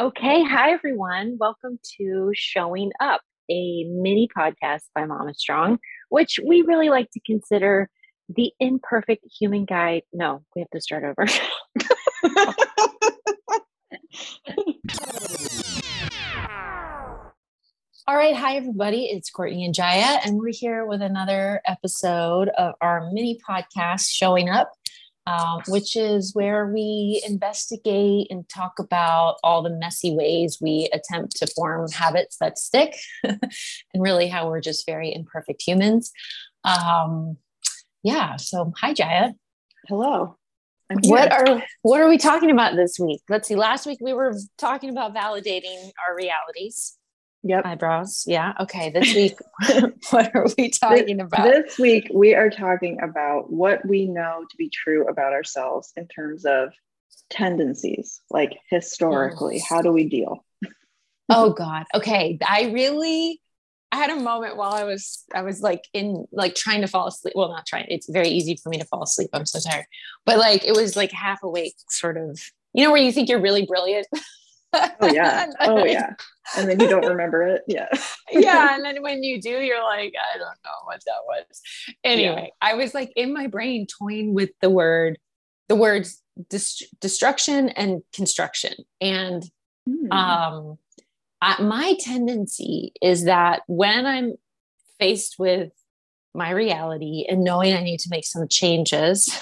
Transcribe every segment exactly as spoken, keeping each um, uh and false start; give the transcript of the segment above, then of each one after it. Okay, hi everyone. Welcome to Showing Up, a mini podcast by Mama Strong, which we really like to consider the imperfect human guide. No, we have to start over. All right, hi everybody. It's Courtney and Jaya, and we're here with another episode of our mini podcast, Showing Up. Uh, which is where we investigate and talk about all the messy ways we attempt to form habits that stick and really how we're just very imperfect humans. Um, yeah. So hi, Jaya. Hello. I'm here. What are, what are we talking about this week? Let's see. Last week we were talking about validating our realities. Yep. Eyebrows. Yeah. Okay. This week, what are we talking this, about? This week, we are talking about what we know to be true about ourselves in terms of tendencies, like historically, yes. How do we deal? Oh God. Okay. I really, I had a moment while I was, I was like in like trying to fall asleep. Well, not trying. It's very easy for me to fall asleep. I'm so tired, but like, it was like half awake sort of, you know, where you think you're really brilliant. Oh yeah. Oh yeah. And then you don't remember it. Yeah. Yeah. And then when you do, you're like, I don't know what that was. Anyway, yeah. I was like in my brain toying with the word, the words dest- destruction and construction. And, mm. um, I, my tendency is that when I'm faced with my reality and knowing I need to make some changes,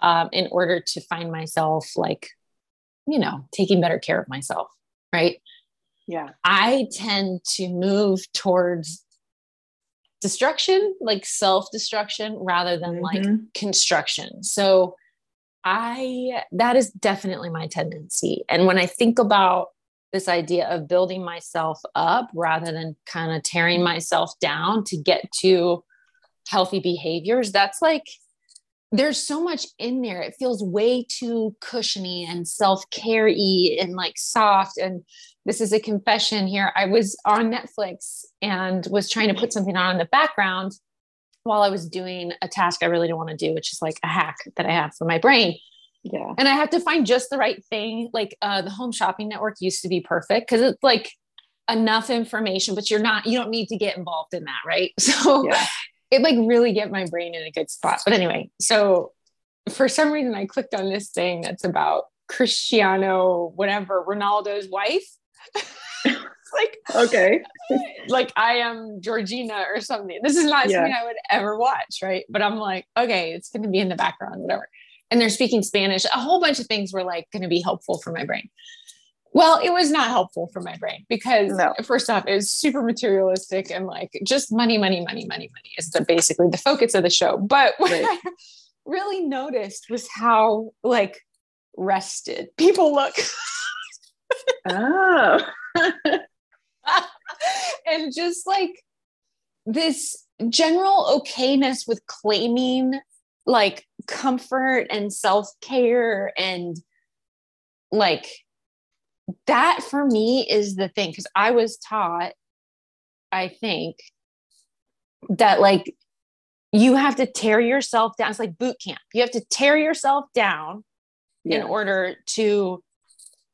um, in order to find myself like, you know, taking better care of myself. Right. Yeah. I tend to move towards destruction, like self-destruction rather than mm-hmm. like construction. So I, that is definitely my tendency. And when I think about this idea of building myself up rather than kind of tearing myself down to get to healthy behaviors, that's like, there's so much in there. It feels way too cushiony and self-care-y and like soft. And this is a confession here. I was on Netflix and was trying to put something on in the background while I was doing a task I really don't want to do, which is like a hack that I have for my brain. Yeah. And I have to find just the right thing. Like uh, the Home Shopping Network used to be perfect because it's like enough information, but you're not, you don't need to get involved in that. Right. So yeah. It like really get my brain in a good spot. But anyway, so for some reason I clicked on this thing that's about Cristiano, whatever, Ronaldo's wife. Like, okay. Like I am Georgina or something. This is not yeah. something I would ever watch. Right. But I'm like, okay, it's going to be in the background, whatever. And they're speaking Spanish. A whole bunch of things were like going to be helpful for my brain. Well, it was not helpful for my brain because no. First off, it was super materialistic and like just money, money, money, money, money is the, basically the focus of the show. But what right. I really noticed was how like rested people look. Oh. And just like this general okayness with claiming like comfort and self-care and like, that for me is the thing. Cause I was taught, I think that like, you have to tear yourself down. It's like boot camp. You have to tear yourself down yeah. in order to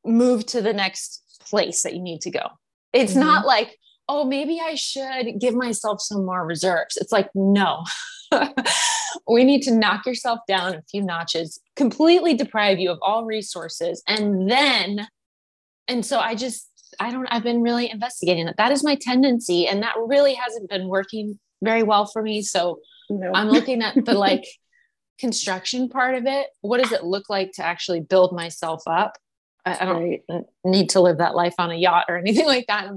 move to the next place that you need to go. It's mm-hmm. not like, oh, maybe I should give myself some more reserves. It's like, no, we need to knock yourself down a few notches, completely deprive you of all resources. And then And so I just, I don't, I've been really investigating it. That is my tendency. And that really hasn't been working very well for me. So no. I'm looking at the like construction part of it. What does it look like to actually build myself up? I, I don't right. need to live that life on a yacht or anything like that.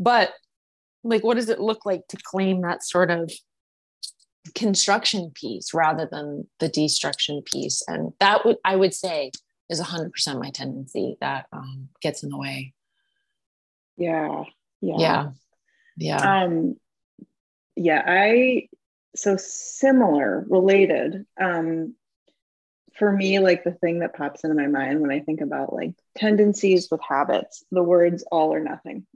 But like, what does it look like to claim that sort of construction piece rather than the destruction piece? And that would, I would say, is one hundred percent my tendency that um, gets in the way. Yeah. Yeah. Yeah. Yeah. Um, yeah. I, so similar, related, um, for me, like the thing that pops into my mind when I think about like tendencies with habits, the words all or nothing.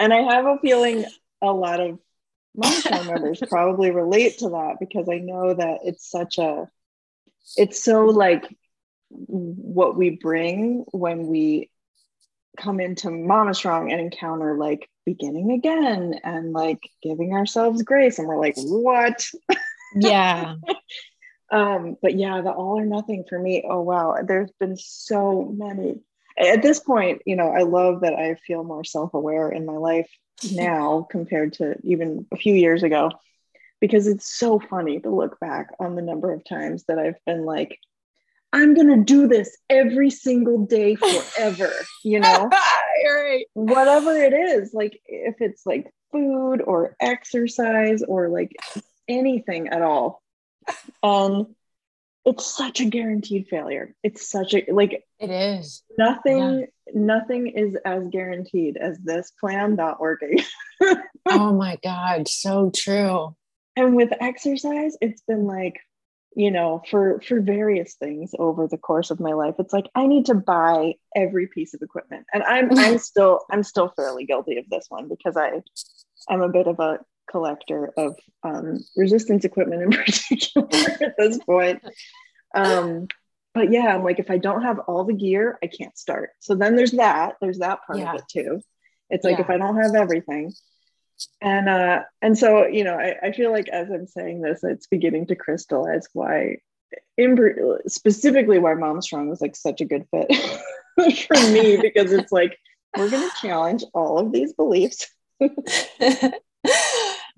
And I have a feeling a lot of my show members probably relate to that because I know that it's such a, it's so like what we bring when we come into Mama Strong and encounter like beginning again and like giving ourselves grace, and we're like, what? Yeah. um but yeah, the all or nothing for me. Oh wow, there's been so many at this point. you know I love that I feel more self-aware in my life now compared to even a few years ago, because it's so funny to look back on the number of times that I've been like, I'm going to do this every single day forever, you know, right. Whatever it is, like if it's like food or exercise or like anything at all. Um, it's such a guaranteed failure. It's such a, like, it is nothing, yeah. Nothing is as guaranteed as this plan not working. Oh my God. So true. And with exercise, it's been like, you know, for, for various things over the course of my life, it's like, I need to buy every piece of equipment. And I'm, I'm still, I'm still fairly guilty of this one because I, I'm a bit of a collector of um, resistance equipment in particular at this point. Um, but yeah, I'm like, if I don't have all the gear, I can't start. So then there's that, there's that part yeah. of it too. It's like, yeah. if I don't have everything. And uh, and so, you know, I, I feel like as I'm saying this, it's beginning to crystallize why, specifically why Mama Strong was like such a good fit for me, because it's like, we're going to challenge all of these beliefs.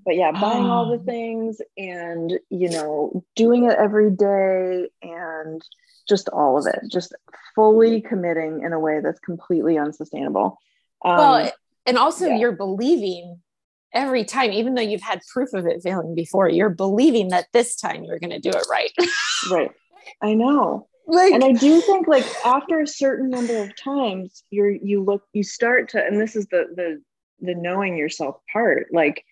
But yeah, buying um, all the things and, you know, doing it every day and just all of it, just fully committing in a way that's completely unsustainable. Um, well, and also yeah. you're believing every time, even though you've had proof of it failing before, you're believing that this time you're going to do it right. Right. I know. Like, and I do think like after a certain number of times you're, you look, you start to, and this is the, the, the knowing yourself part, like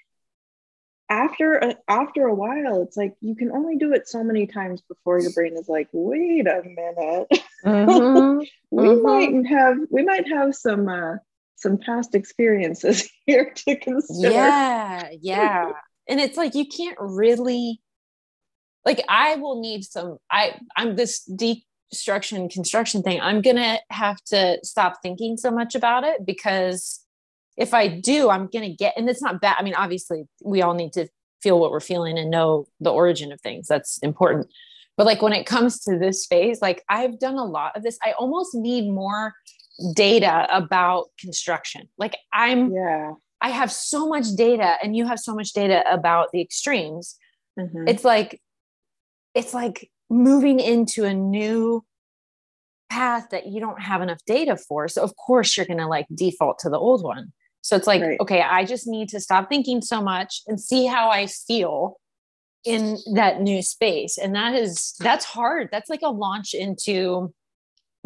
after, a, after a while, it's like, you can only do it so many times before your brain is like, wait a minute, mm-hmm. we mm-hmm. might have, we might have some, uh, some past experiences here to consider. Yeah. Yeah. And it's like, you can't really, like, I will need some, I I'm this deconstruction construction thing. I'm going to have to stop thinking so much about it, because if I do, I'm going to get, and it's not bad. I mean, obviously we all need to feel what we're feeling and know the origin of things. That's important. But like, when it comes to this phase, like I've done a lot of this, I almost need more data about construction. Like I'm, yeah. I have so much data and you have so much data about the extremes. Mm-hmm. It's like, it's like moving into a new path that you don't have enough data for. So of course you're going to like default to the old one. So it's like, right. okay, I just need to stop thinking so much and see how I feel in that new space. And that is, that's hard. That's like a launch into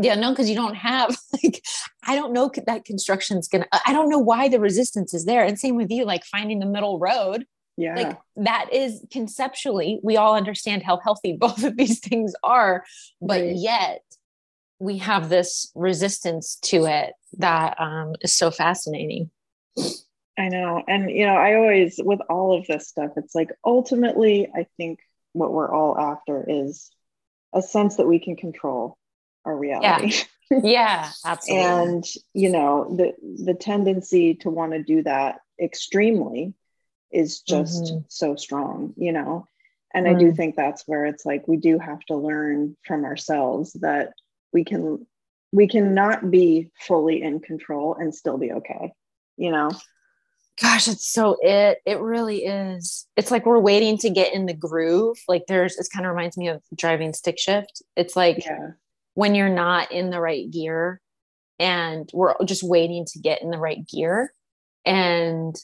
yeah, no, because you don't have, like, I don't know that construction's going to, I don't know why the resistance is there. And same with you, like finding the middle road. Yeah. Like that is conceptually, we all understand how healthy both of these things are, but right. yet we have this resistance to it that um, is so fascinating. I know. And, you know, I always, with all of this stuff, it's like, ultimately, I think what we're all after is a sense that we can control our reality. Yeah, yeah, absolutely. And you know, the the tendency to want to do that extremely is just mm-hmm. so strong, you know. And mm-hmm. I do think that's where it's like we do have to learn from ourselves that we can we cannot be fully in control and still be okay, you know. Gosh, it's so it it really is. It's like we're waiting to get in the groove. Like there's it kind of reminds me of driving stick shift. It's like yeah. when you're not in the right gear and we're just waiting to get in the right gear. And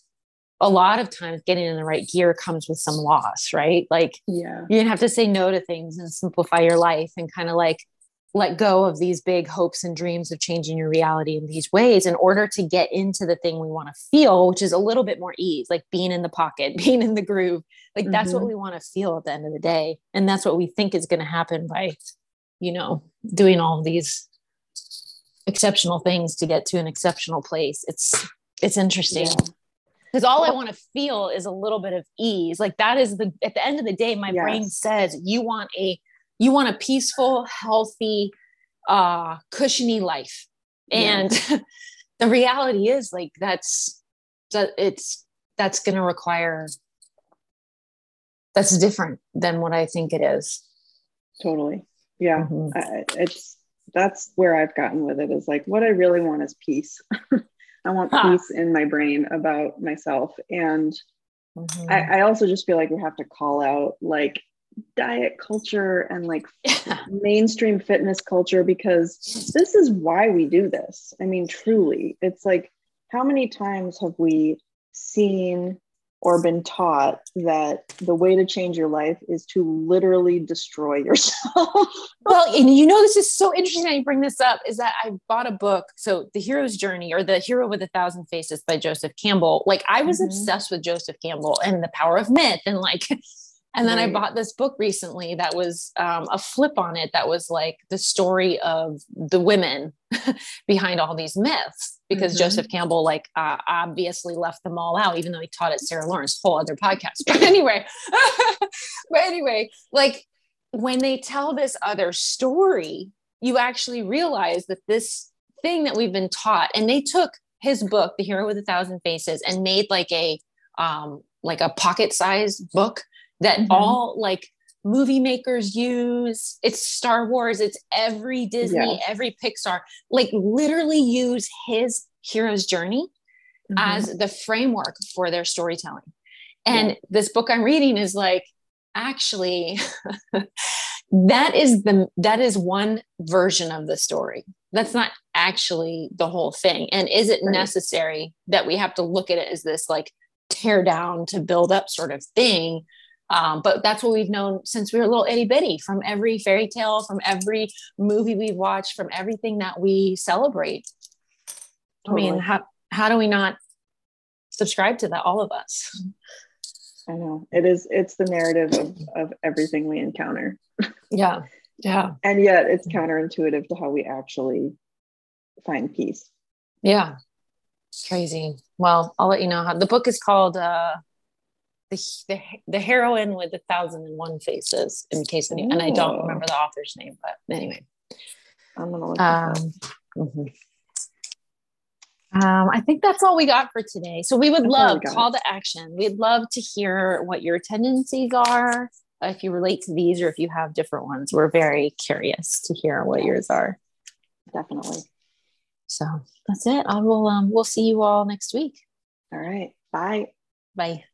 a lot of times getting in the right gear comes with some loss, right? Like yeah. you're gonna have to say no to things and simplify your life and kind of like let go of these big hopes and dreams of changing your reality in these ways in order to get into the thing we want to feel, which is a little bit more ease, like being in the pocket, being in the groove. Like mm-hmm. that's what we want to feel at the end of the day. And that's what we think is going to happen by, you know, doing all these exceptional things to get to an exceptional place. It's, it's interesting because yeah. all I want to feel is a little bit of ease. Like that is the, at the end of the day, my yes. brain says you want a, you want a peaceful, healthy, uh, cushiony life. And yeah. the reality is like, that's, that it's, that's going to require, that's different than what I think it is. Totally. Yeah. Mm-hmm. I, it's, that's where I've gotten with it, is like, what I really want is peace. I want huh. peace in my brain about myself. And mm-hmm. I, I also just feel like we have to call out like diet culture and like yeah. mainstream fitness culture, because this is why we do this. I mean, truly, it's like, how many times have we seen or been taught that the way to change your life is to literally destroy yourself? Well, and you know, this is so interesting that you bring this up, is that I bought a book. So The Hero's Journey, or The Hero with a Thousand Faces by Joseph Campbell. Like I was mm-hmm. obsessed with Joseph Campbell and the power of myth. And like, and then right. I bought this book recently that was um, a flip on it. That was like the story of the women behind all these myths, because mm-hmm. Joseph Campbell, like, uh, obviously left them all out, even though he taught at Sarah Lawrence, whole other podcast. But anyway, but anyway, like when they tell this other story, you actually realize that this thing that we've been taught, and they took his book, The Hero with a Thousand Faces, and made like a, um, like a pocket-sized book that mm-hmm. all like movie makers use. It's Star Wars. It's every Disney, yeah. every Pixar, like literally use his hero's journey mm-hmm. as the framework for their storytelling. And yeah. this book I'm reading is like, actually, that is the, that is one version of the story. That's not actually the whole thing. And is it right. necessary that we have to look at it as this like tear down to build up sort of thing? Um, but that's what we've known since we were little itty bitty, from every fairy tale, from every movie we've watched, from everything that we celebrate. Totally. I mean, how, how do we not subscribe to that? All of us. I know it is. It's the narrative of, of everything we encounter. Yeah. Yeah. And yet it's counterintuitive to how we actually find peace. Yeah. Crazy. Well, I'll let you know how the book is called, uh, The, the the Heroine with a Thousand and One Faces, in case any, and I don't remember the author's name, but anyway, I'm gonna look um, that mm-hmm. um I think that's all we got for today. So we would that's love we call to action. We'd love to hear what your tendencies are, uh, if you relate to these or if you have different ones. We're very curious to hear what yes. yours are. Definitely. So that's it. I will um we'll see you all next week. All right. Bye. Bye.